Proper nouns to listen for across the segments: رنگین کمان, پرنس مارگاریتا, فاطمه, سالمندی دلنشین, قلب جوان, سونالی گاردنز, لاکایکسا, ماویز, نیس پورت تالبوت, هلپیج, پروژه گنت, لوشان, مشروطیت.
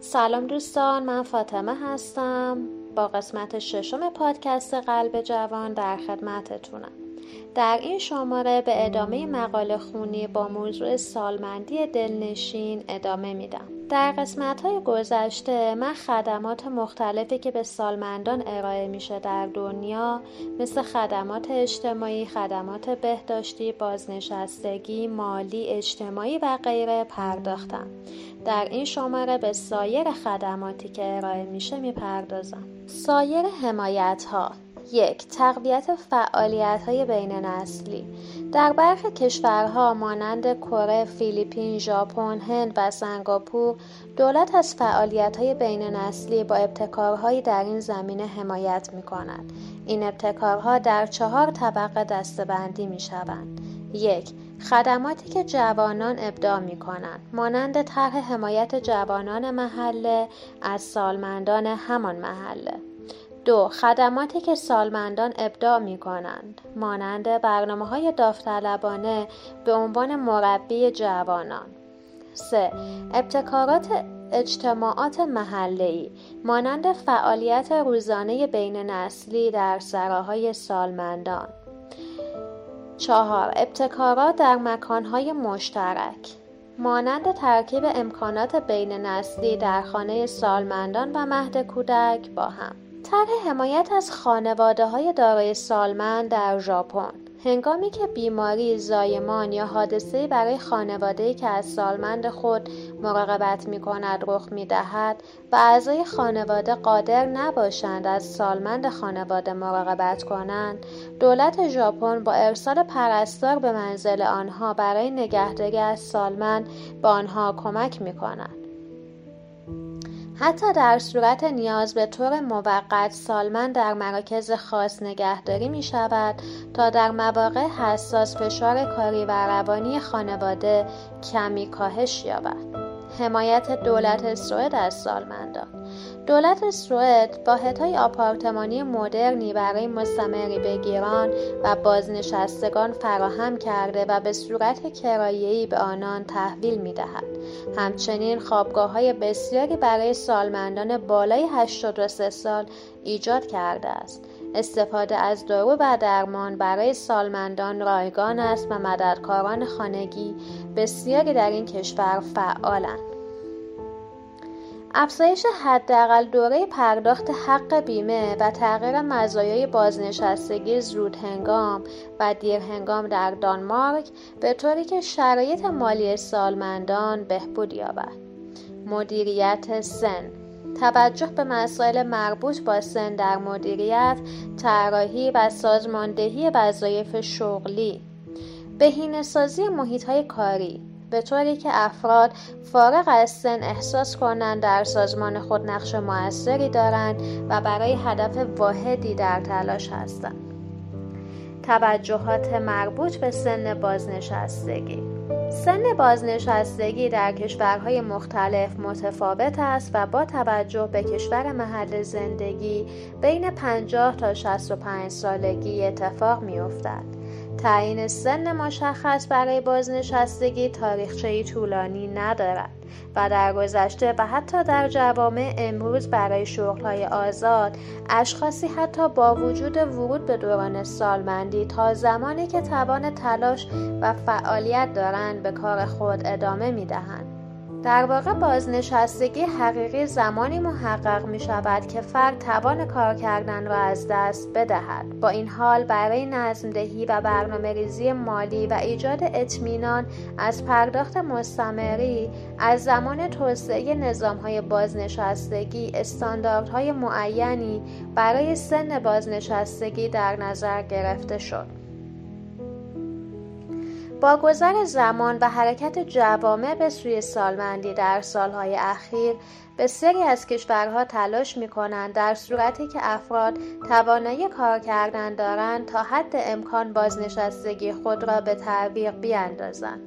سلام دوستان، من فاطمه هستم. با قسمت ششم پادکست قلب جوان در خدمتتونم. در این شماره به ادامه مقاله خونی با موضوع سالمندی دلنشین ادامه میدم. در قسمت‌های گذشته من خدمات مختلفی که به سالمندان ارائه میشه در دنیا، مثل خدمات اجتماعی، خدمات بهداشتی، بازنشستگی، مالی، اجتماعی و غیره پرداختم. در این شماره به سایر خدماتی که ارائه میشه میپردازم. سایر حمایت‌ها: 1. تقویت فعالیت‌های بین‌نسلی. در برخی کشورها مانند کره، فیلیپین، ژاپن، هند و سنگاپور، دولت از فعالیت‌های بین‌نسلی با ابتکارهایی در این زمینه حمایت می‌کند. این ابتکارها در 4 طبقه دسته‌بندی می‌شوند. 1. خدماتی که جوانان ابداع می‌کنند، مانند طرح حمایت جوانان محله از سالمندان همان محله. 2. خدماتی که سالمندان ابداع می کنند، مانند برنامه‌های داوطلبانه به عنوان مربی جوانان. 3. ابتکارات اجتماعات محله‌ای، مانند فعالیت روزانه بین نسلی در سراهای سالمندان. 4. ابتکارات در مکان‌های مشترک، مانند ترکیب امکانات بین نسلی در خانه سالمندان و مهد کودک با هم. طرح حمایت از خانواده‌های دارای سالمند در ژاپن. هنگامی که بیماری، زایمان یا حادثه‌ای برای خانواده‌ای که از سالمند خود مراقبت می‌کند رخ می‌دهد و اعضای خانواده قادر نباشند از سالمند خانواده مراقبت کنند، دولت ژاپن با ارسال پرستار به منزل آنها برای نگهداری از سالمند به آنها کمک می‌کند. حتی در صورت نیاز به طور موقت سالمند در مراکز خاص نگهداری می شود تا در مواقع حساس فشار کاری و روانی خانواده کمی کاهش یابد. حمایت دولت سوئد از سالمندان. دولت سوئد واحدهای آپارتمانی مدرنی برای مستمری بگیران و بازنشستگان فراهم کرده و به صورت کرایه‌ای به آنان تحویل می‌دهد. همچنین خوابگاه‌های بسیاری برای سالمندان بالای 83 سال ایجاد کرده است. استفاده از دارو و درمان برای سالمندان رایگان است و مددکاران خانگی بسیاری در این کشور فعالند. افزایش حداقل دوره پرداخت حق بیمه و تغییر مزایای بازنشستگی زود هنگام و دیر هنگام در دانمارک به طوری که شرایط مالی سالمندان بهبود یابد. مدیریت سن. توجه به مسائل مربوط با سن در مدیریت، طراحی و سازماندهی وظایف شغلی. بهینه‌سازی محیط‌های کاری به طوری که افراد فارغ از سن احساس کنند در سازمان خود نقش موثری دارند و برای هدف واحدی در تلاش هستند. توجهات مربوط به سن بازنشستگی. سن بازنشستگی در کشورهای مختلف متفاوت است و با توجه به کشور محل زندگی بین 50 تا 65 سالگی اتفاق می‌افتد. تعیین سن مشخص برای بازنشستگی تاریخچه‌ای طولانی ندارد و در گذشته و حتی در جوامع امروز برای شغل‌های آزاد، اشخاصی حتی با وجود ورود به دوران سالمندی تا زمانی که توان تلاش و فعالیت دارند به کار خود ادامه می‌دهند. در واقع بازنشستگی حقیقی زمانی محقق می شود که فرد توان کار کردن را از دست بدهد. با این حال برای نظم‌دهی و برنامه‌ریزی مالی و ایجاد اطمینان از پرداخت مستمری، از زمان توسعه نظام‌های بازنشستگی استانداردهای معینی برای سن بازنشستگی در نظر گرفته شد. با گذر زمان و حرکت جوامع به سوی سالمندی در سالهای اخیر، بسیاری از کشورها تلاش می‌کنند در صورتی که افراد توانایی کار کردن دارند تا حد امکان بازنشستگی خود را به تعویق بیاندازند.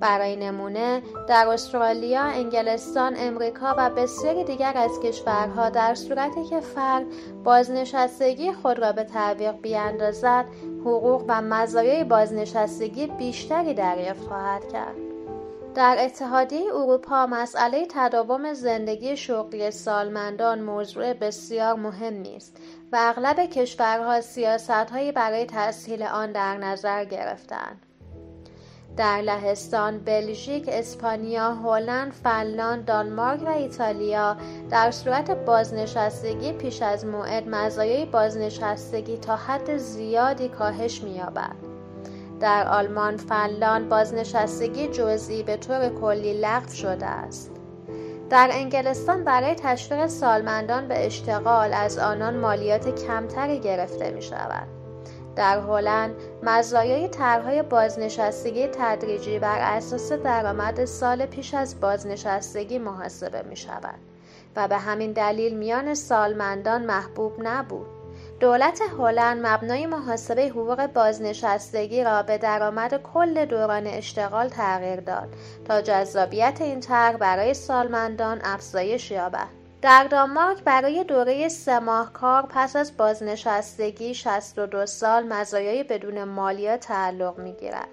برای نمونه در استرالیا، انگلستان، امریکا و بسیاری دیگر از کشورها در صورتی که فرد بازنشستگی خود را به تعویق بیاندازد، حقوق و مزایای بازنشستگی بیشتری دریافت خواهد کرد. در اتحادیه اروپا مسئله تداوم زندگی شغلی سالمندان موضوع بسیار مهمی است و اغلب کشورها سیاست‌هایی برای تسهیل آن در نظر گرفتند. در لهستان، بلژیک، اسپانیا، هلند، فنلاند، دانمارک و ایتالیا در صورت بازنشستگی پیش از موعد مزایای بازنشستگی تا حد زیادی کاهش می‌یابد. در آلمان، فنلاند بازنشستگی جزئی به طور کلی لغو شده است. در انگلستان برای تشویق سالمندان به اشتغال از آنان مالیات کمتری گرفته می‌شود. در هلند مزایای طرح‌های بازنشستگی تدریجی بر اساس درآمد سال پیش از بازنشستگی محاسبه می‌شود و به همین دلیل میان سالمندان محبوب نبود. دولت هلند مبنای محاسبه حقوق بازنشستگی را به درآمد کل دوران اشتغال تغییر داد تا جذابیت این طرح برای سالمندان افزایش یابد. در دانمارک برای دوره 3 ماه کار پس از بازنشستگی 62 سال مزایای بدون مالیات تعلق می‌گیرد.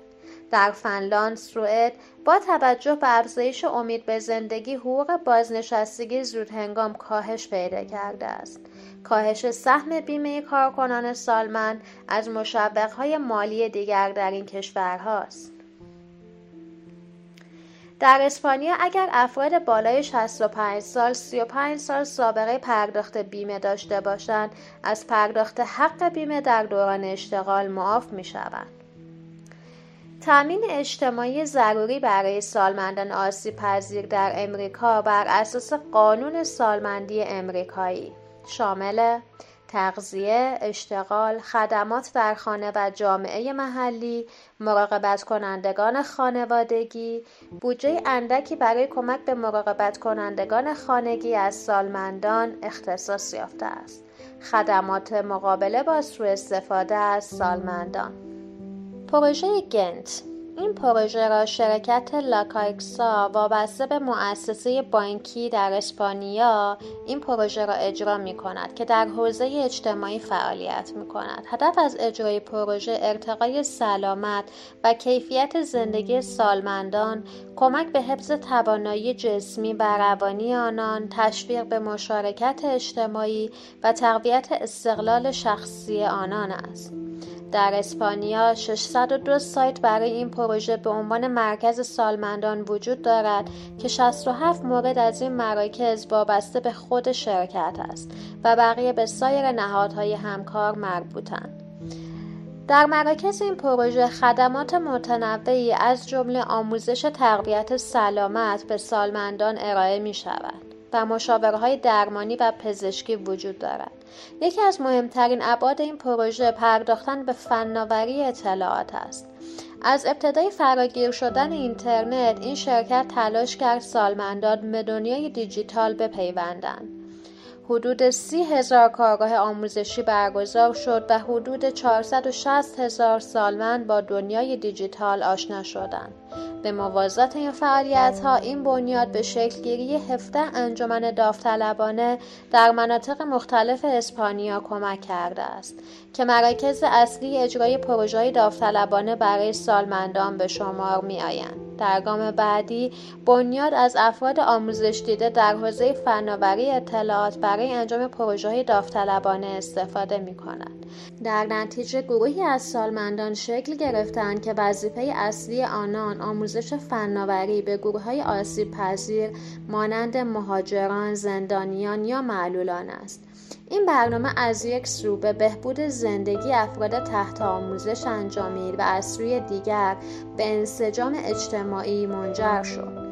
در فنلاند، سوئد با توجه به افزایش امید به زندگی حقوق بازنشستگی زود هنگام کاهش پیدا کرده است. کاهش سهم بیمه کارکنان سالمند از مشوق‌های مالی دیگر در این کشورهاست. در اسپانیا اگر افراد بالای 65 سال 35 سال سابقه پرداخت بیمه داشته باشند از پرداخت حق بیمه در دوران اشتغال معاف می‌شوند. تامین اجتماعی ضروری برای سالمندان آسیب‌پذیر در امریکا بر اساس قانون سالمندی امریکایی شامل تغذیه، اشتغال، خدمات در خانه و جامعه محلی، مراقبت کنندگان خانوادگی، بودجه اندکی برای کمک به مراقبت کنندگان خانگی از سالمندان اختصاص یافته است. خدمات مقابله با سوء استفاده از سالمندان. پروژه گنت. این پروژه را شرکت لاکایکسا وابسته به مؤسسه بانکی در اسپانیا این پروژه را اجرا می‌کند که در حوزه اجتماعی فعالیت می‌کند. هدف از اجرای پروژه ارتقای سلامت و کیفیت زندگی سالمندان، کمک به حفظ توانایی جسمی و روانی آنان، تشویق به مشارکت اجتماعی و تقویت استقلال شخصی آنان است. در اسپانیا 602 سایت برای این پروژه به عنوان مرکز سالمندان وجود دارد که 67 مورد از این مراکز وابسته به خود شرکت است و بقیه به سایر نهادهای همکار مربوطند. در مراکز این پروژه خدمات متنوعی از جمله آموزش تقویت سلامت به سالمندان ارائه می شود و مشاوره‌های درمانی و پزشکی وجود دارد. یکی از مهمترین ابعاد این پروژه پرداختن به فناوری اطلاعات است. از ابتدای فراگیر شدن اینترنت، این شرکت تلاش کرد سالمندان به دنیای دیجیتال بپیوندند. حدود 30,000 کارگاه آموزشی برگزار شد و حدود 460,000 سالمند با دنیای دیجیتال آشنا شدند. به موازات این فعالیت‌ها، این بنیاد به شکل‌گیری 17 انجمن داوطلبانه در مناطق مختلف اسپانیا کمک کرده است که مراکز اصلی اجرای پروژه‌های داوطلبانه برای سالمندان به شمار می‌آیند. در گام بعدی، بنیاد از افراد آموزش دیده در حوزه فناوری اطلاعات برای انجام پروژه‌های داوطلبانه استفاده می‌کند. در نتیجه گروهی از سالمندان شکل گرفتند که وظیفه اصلی آنان آموزش فناوری به گروه‌های آسیب‌پذیر مانند مهاجران، زندانیان یا معلولان است. این برنامه از یک سو به بهبود زندگی افراد تحت آموزش انجامید و از سوی دیگر به انسجام اجتماعی منجر شد.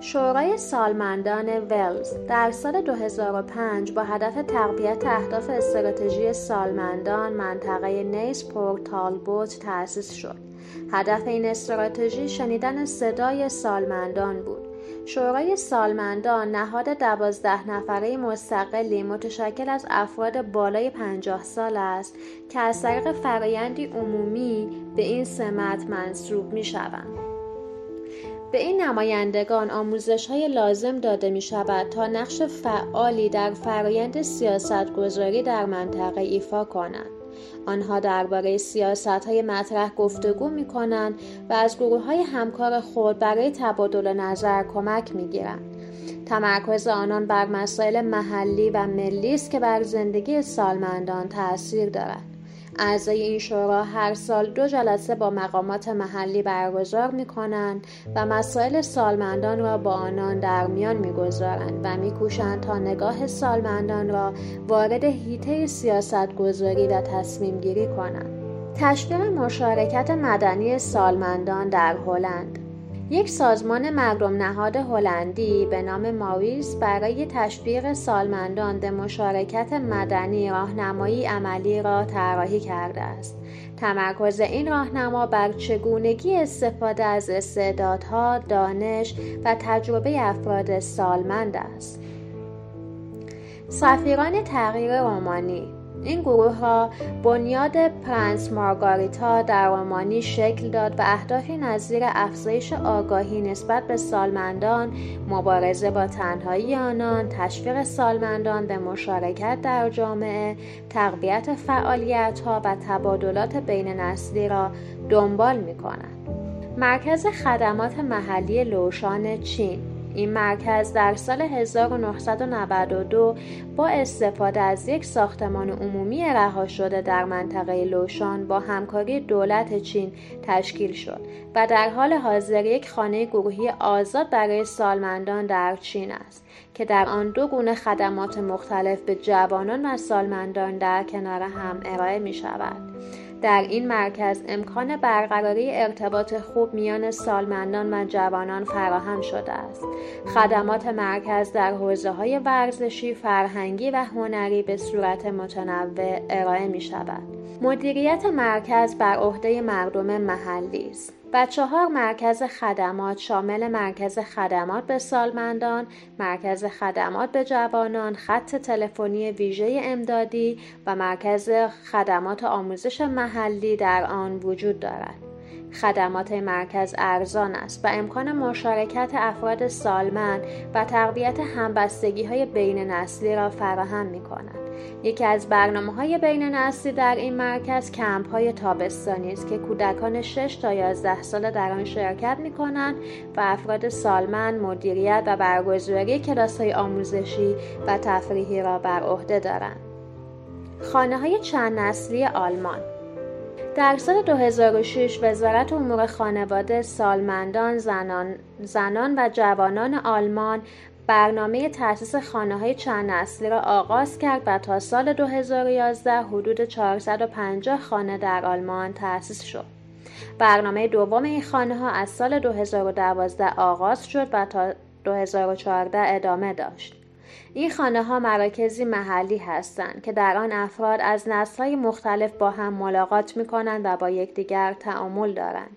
شورای سالمندان ولز در سال 2005 با هدف تقویت اهداف استراتژی سالمندان منطقه نیس پورت تالبوت تأسیس شد. هدف این استراتژی شنیدن صدای سالمندان بود. شورای سالمندان نهاد 12 نفره مستقلی متشکل از افراد بالای 50 سال است که از طریق فرآیندی عمومی به این سمت منصوب می شوند. به این نمایندگان آموزش‌های لازم داده می‌شود تا نقش فعالی در فرآیند سیاست‌گذاری در منطقه ایفا کنند. آنها درباره سیاست‌های مطرح گفتگو می‌کنند و از گروه‌های همکار خود برای تبادل نظر کمک می‌گیرند. تمرکز آنان بر مسائل محلی و ملی است که بر زندگی سالمندان تأثیر دارد. اعضای این شورا هر سال 2 جلسه با مقامات محلی برگزار می‌کنند و مسائل سالمندان را با آنان در میان می‌گذارند و می‌کوشند تا نگاه سالمندان را وارد حیطه سیاست‌گذاری و تصمیم‌گیری کنند. تشکیل مشارکت مدنی سالمندان در هلند. یک سازمان مردم نهاد هلندی به نام ماویز برای تشویق سالمندان به مشارکت مدنی راهنمایی عملی را طراحی کرده است. تمرکز این راهنما بر چگونگی استفاده از استعدادها، دانش و تجربه افراد سالمند است. سفیران تغییر رومانی. این گروه را بنیاد پرنس مارگاریتا در رومانی شکل داد و اهدافی نظیر افزایش آگاهی نسبت به سالمندان، مبارزه با تنهایی آنان، تشویق سالمندان به مشارکت در جامعه، تقویت فعالیت‌ها و تبادلات بین نسلی را دنبال می‌کنند. مرکز خدمات محلی لوشان چین. این مرکز در سال 1992 با استفاده از یک ساختمان عمومی رها شده در منطقه لوشان با همکاری دولت چین تشکیل شد و در حال حاضر یک خانه گروهی آزاد برای سالمندان در چین است که در آن 2 گونه خدمات مختلف به جوانان و سالمندان در کنار هم ارائه می شود. در این مرکز امکان برقراری ارتباط خوب میان سالمندان و جوانان فراهم شده است. خدمات مرکز در حوزه‌های ورزشی، فرهنگی و هنری به صورت متنوع ارائه می شود. مدیریت مرکز بر عهده مردم محلی است. و 4 مرکز خدمات شامل مرکز خدمات به سالمندان، مرکز خدمات به جوانان، خط تلفنی ویژه امدادی و مرکز خدمات آموزش محلی در آن وجود دارد. خدمات مرکز ارزان است و امکان مشارکت افراد سالمند و تقویت همبستگی‌های بین نسلی را فراهم می‌کند. یکی از برنامه‌های بین‌نسلی در این مرکز کمپ‌های تابستانی است که کودکان 6 تا 11 ساله در آن شرکت می‌کنند و افراد سالمند مدیریت و برگزاری کلاس‌های آموزشی و تفریحی را بر عهده دارند. خانه‌های چند نسلی آلمان. در سال 2006 وزارت امور خانواده، سالمندان، زنان و جوانان آلمان برنامه تأسیس خانه‌های چند نسلی را آغاز کرد و تا سال 2011 حدود 450 خانه در آلمان تأسیس شد. برنامه دوم این خانه‌ها از سال 2012 آغاز شد و تا 2014 ادامه داشت. این خانه‌ها مراکزی محلی هستند که در آن افراد از نسل‌های مختلف با هم ملاقات می‌کنند و با یکدیگر تعامل دارند.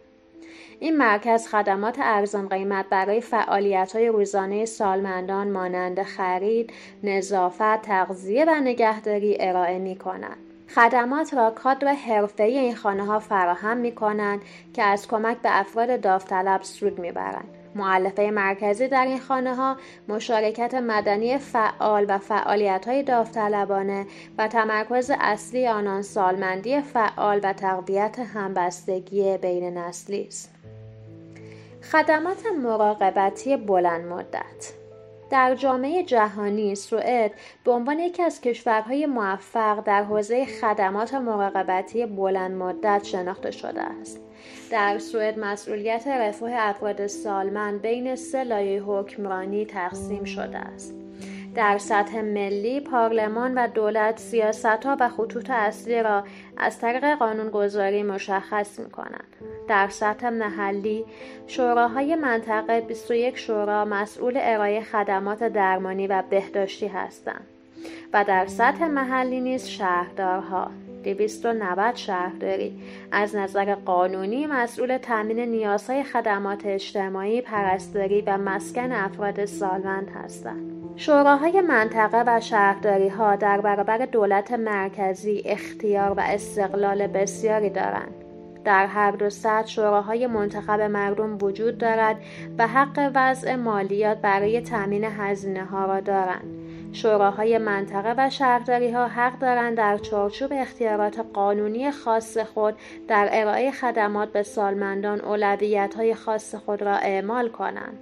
این مرکز خدمات ارزان قیمت برای فعالیت‌های روزانه سالمندان مانند خرید، نظافت، تغذیه و نگهداری ارائه می‌کند. خدمات را کادر حرفه‌ای این خانه‌ها فراهم می‌کنند که از کمک به افراد داوطلب سود می‌برند. مؤلفه مرکزی در این خانه‌ها مشارکت مدنی فعال و فعالیت‌های داوطلبانه و تمرکز اصلی آنان سالمندی فعال و تقویت همبستگی بین نسلی است. خدمات مراقبتی بلند مدت. در جامعه جهانی، سوئد به عنوان یکی از کشورهای موفق در حوزه خدمات مراقبتی بلند مدت شناخته شده است. در سوئد مسئولیت رفاه افراد سالمند بین 3 لایه حکمرانی تقسیم شده است. در سطح ملی، پارلمان و دولت سیاست‌ها و خطوط اصلی را از طریق قانون‌گذاری مشخص می‌کنند. در سطح محلی، شوراهای منطقه 21 شورا مسئول ارائه خدمات درمانی و بهداشتی هستند و در سطح محلی نیز شهردارها 290 شهرداری از نظر قانونی مسئول تامین نیازهای خدمات اجتماعی، پرستاری و مسکن افراد سالمند هستند. شوراهای منطقه و شهرداری‌ها در برابر دولت مرکزی اختیار و استقلال بسیاری دارند. در هر 2 سطح شوراهای منتخب مردم وجود دارد و حق وضع مالیات برای تامین هزینه‌ها را دارند. شوراهای منطقه و شهرداری‌ها حق دارند در چارچوب اختیارات قانونی خاص خود در ارائه خدمات به سالمندان اولویت‌های خاص خود را اعمال کنند.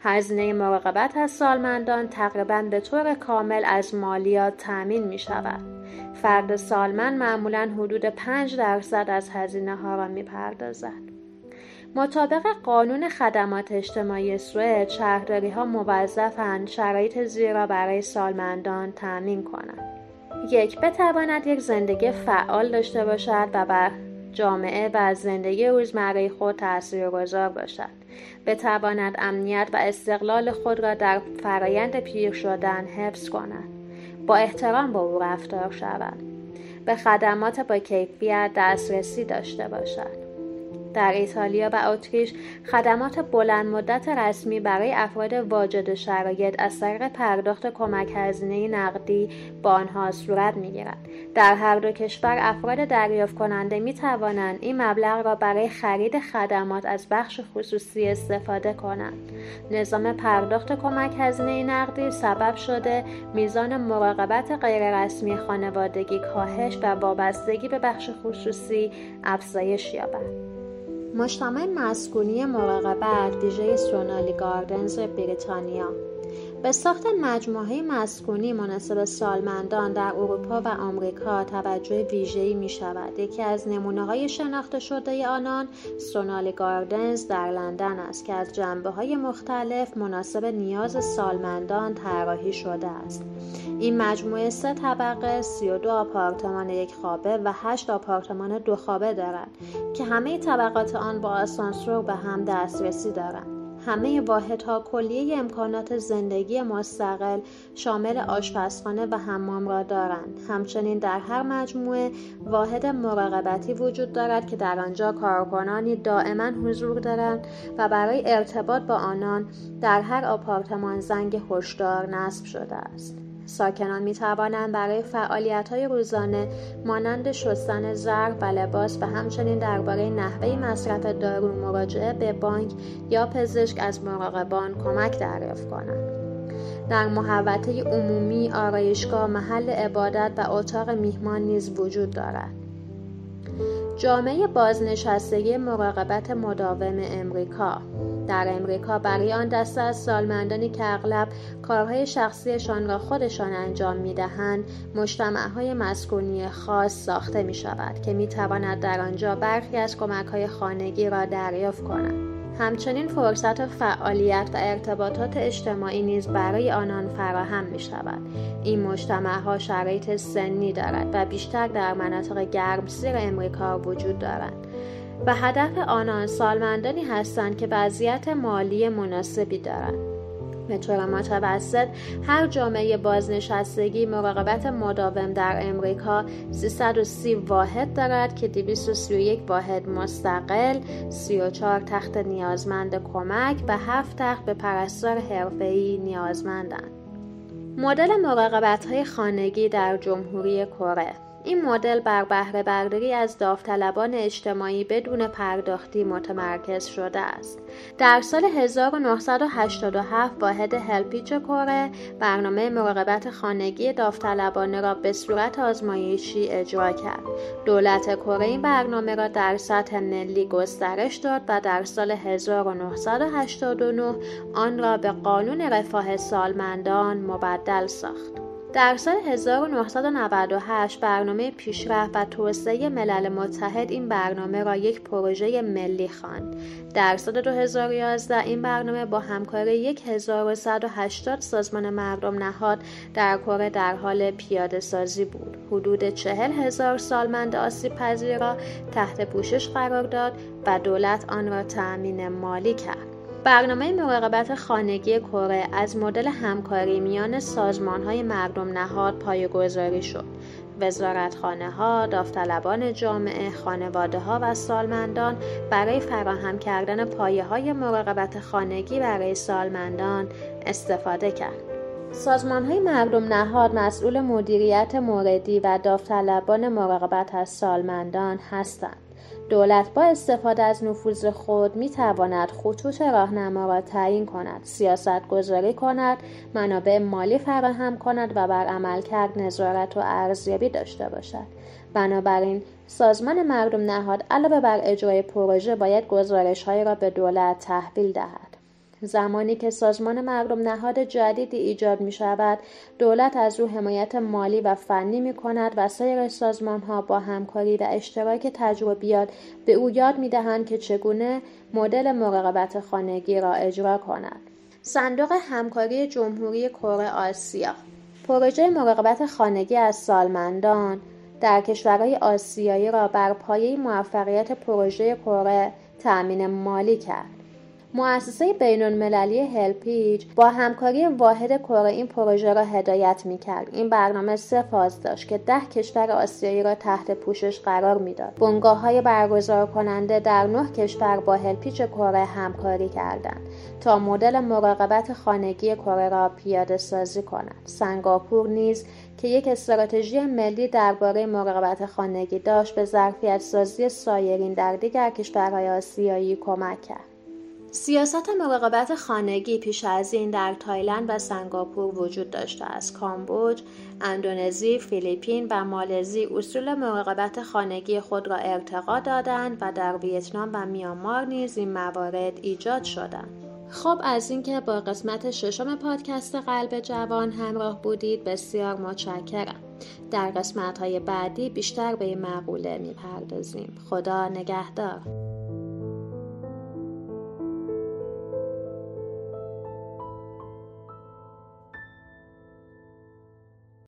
هزینه مراقبت از سالمندان تقریباً به طور کامل از مالیات تأمین می‌شود. فرد سالمند معمولاً حدود 5% از هزینه ها را می‌پردازد. مطابق قانون خدمات اجتماعی سوئد، شهرداری‌ها موظفند شرایط زیر را برای سالمندان تأمین کنند: 1. بتواند یک زندگی فعال داشته باشد و بر جامعه و از زندگی روزمره خود تاثیرگذار باشد. بتواند امنیت و استقلال خود را در فرایند پیر شدن حفظ کند. با احترام با او رفتار شود. به خدمات با کیفیت دسترسی داشته باشد. در ایتالیا و اتریش خدمات بلند مدت رسمی برای افراد واجد شرایط از طریق پرداخت کمک هزینه نقدی با آنها صورت می‌گیرد. در هر دو کشور افراد دریافت کننده می‌توانند این مبلغ را برای خرید خدمات از بخش خصوصی استفاده کنند. نظام پرداخت کمک هزینه نقدی سبب شده میزان مراقبت غیررسمی خانوادگی کاهش و وابستگی به بخش خصوصی افزایش یابد. مجتمع مسکونی مراقبت ویژه سونالی گاردنز بریتانیا. به ساخت مجموعه مسکونی مناسب سالمندان در اروپا و آمریکا توجه ویژه‌ای می‌شود. یکی از نمونه‌های شناخته شده آنان سونالی گاردنز در لندن است که از جنبه‌های مختلف مناسب نیاز سالمندان طراحی شده است. این مجموعه 3 طبقه، 32 آپارتمان یک خوابه و 8 آپارتمان 2 خوابه دارد که همه طبقات آن با آسانسور به هم دسترسی دارند. همه واحدها کلیه امکانات زندگی مستقل شامل آشپزخانه و حمام را دارند. همچنین در هر مجموعه واحد مراقبتی وجود دارد که در آنجا کارکنانی دائما حضور دارند و برای ارتباط با آنان در هر آپارتمان زنگ هشدار نصب شده است. ساکنان می توانند برای فعالیت‌های روزانه مانند شستن ظرف و لباس و همچنین درباره نحوه مصرف دارو مراجعه به بانک یا پزشک از مراقبان کمک دریافت کنند. در محوطه عمومی، آرایشگاه، محل عبادت و اتاق میهمان نیز وجود دارد. جامعه بازنشستگی مراقبت مداوم امریکا. در امریکا برای آن دسته از سالمندانی که اغلب کارهای شخصیشان را خودشان انجام می‌دهند، مجتمع‌های مسکونی خاص ساخته می‌شود که می‌تواند در آنجا برخی از کمک‌های خانگی را دریافت کند. همچنین فرصت فعالیت و ارتباطات اجتماعی نیز برای آنان فراهم می‌شود. این مجتمع‌ها شرایط سنی دارد و بیشتر در مناطق گرمسیر امریکا وجود دارند و هدف آنان سالمندانی هستند که وضعیت مالی مناسبی دارند. به طور متوسط هر جامعه بازنشستگی مراقبت مداوم در امریکا 330 واحد دارد که 231 واحد مستقل، 34 تخت نیازمند کمک و 7 تخت به پرستار حرفه‌ای نیازمندند. مدل مراقبت‌های خانگی در جمهوری کره. این مدل بر بهره برداری از داوطلبان اجتماعی بدون پرداختی متمرکز شده است. در سال 1987 واحد هلپیج کره برنامه مراقبت خانگی داوطلبانه را به صورت آزمایشی اجرا کرد. دولت کره این برنامه را در سطح ملی گسترش داد و در سال 1989 آن را به قانون رفاه سالمندان مبدل ساخت. در سال 1998 برنامه پیشرفت و توسعه ملل متحد این برنامه را یک پروژه ملی خواند. در سال 2011 این برنامه با همکاری 1180 سازمان مردم نهاد در کره در حال پیاده سازی بود. حدود 40,000 سالمند آسیب پذیر را تحت پوشش قرار داد و دولت آن را تأمین مالی کرد. برنامه مراقبت خانگی کره از مدل همکاری میان سازمان‌های مردم نهاد پایه‌گذاری شد. وزارتخانه‌ها، داوطلبان جامعه، خانواده‌ها و سالمندان برای فراهم کردن پایه‌های مراقبت خانگی برای سالمندان استفاده کرد. سازمان‌های مردم نهاد مسئول مدیریت موردی و داوطلبان مراقبت از سالمندان هستند. دولت با استفاده از نفوذ خود می تواند خطوط راهنما را تعیین کند، سیاست گذاری کند، منابع مالی فراهم کند و بر عملکرد نظارت و ارزیابی داشته باشد. بنابراین سازمان مردم نهاد علاوه بر اجرای پروژه باید گزارش‌هایی را به دولت تحویل دهد. زمانی که سازمان مردم نهاد جدیدی ایجاد می شود، دولت از او حمایت مالی و فنی می کند و سایر سازمان‌ها با همکاری و اشتراک تجربیات به او یاد می دهند که چگونه مدل مراقبت خانگی را اجرا کند. صندوق همکاری جمهوری کره آسیا. پروژه مراقبت خانگی از سالمندان در کشورهای آسیایی را بر پایه موفقیت پروژه کره تأمین مالی کرد. مؤسسه بین‌المللی هلپیج با همکاری واحد کره این پروژه را هدایت می‌کرد. این برنامه 3 فاز داشت که 10 کشور آسیایی را تحت پوشش قرار می‌داد. بنگاه‌های برگزارکننده در 9 کشور با هلپیج کره همکاری کردند تا مدل مراقبت خانگی کره را پیاده سازی کند. سنگاپور نیز که یک استراتژی ملی درباره مراقبت خانگی داشت، به ظرفیت‌سازی سایرین در دیگر کشورهای آسیایی کمک کرد. سیاست مراقبت خانگی پیش از این در تایلند و سنگاپور وجود داشته است. کامبوج، اندونزی، فیلیپین و مالزی اصول مراقبت خانگی خود را ارتقا دادند و در ویتنام و میانمار نیز این موارد ایجاد شدند. خب از اینکه با قسمت 6 پادکست قلب جوان همراه بودید بسیار متشکرم. در قسمت‌های بعدی بیشتر به این مقوله می‌پردازیم. خدا نگهدار.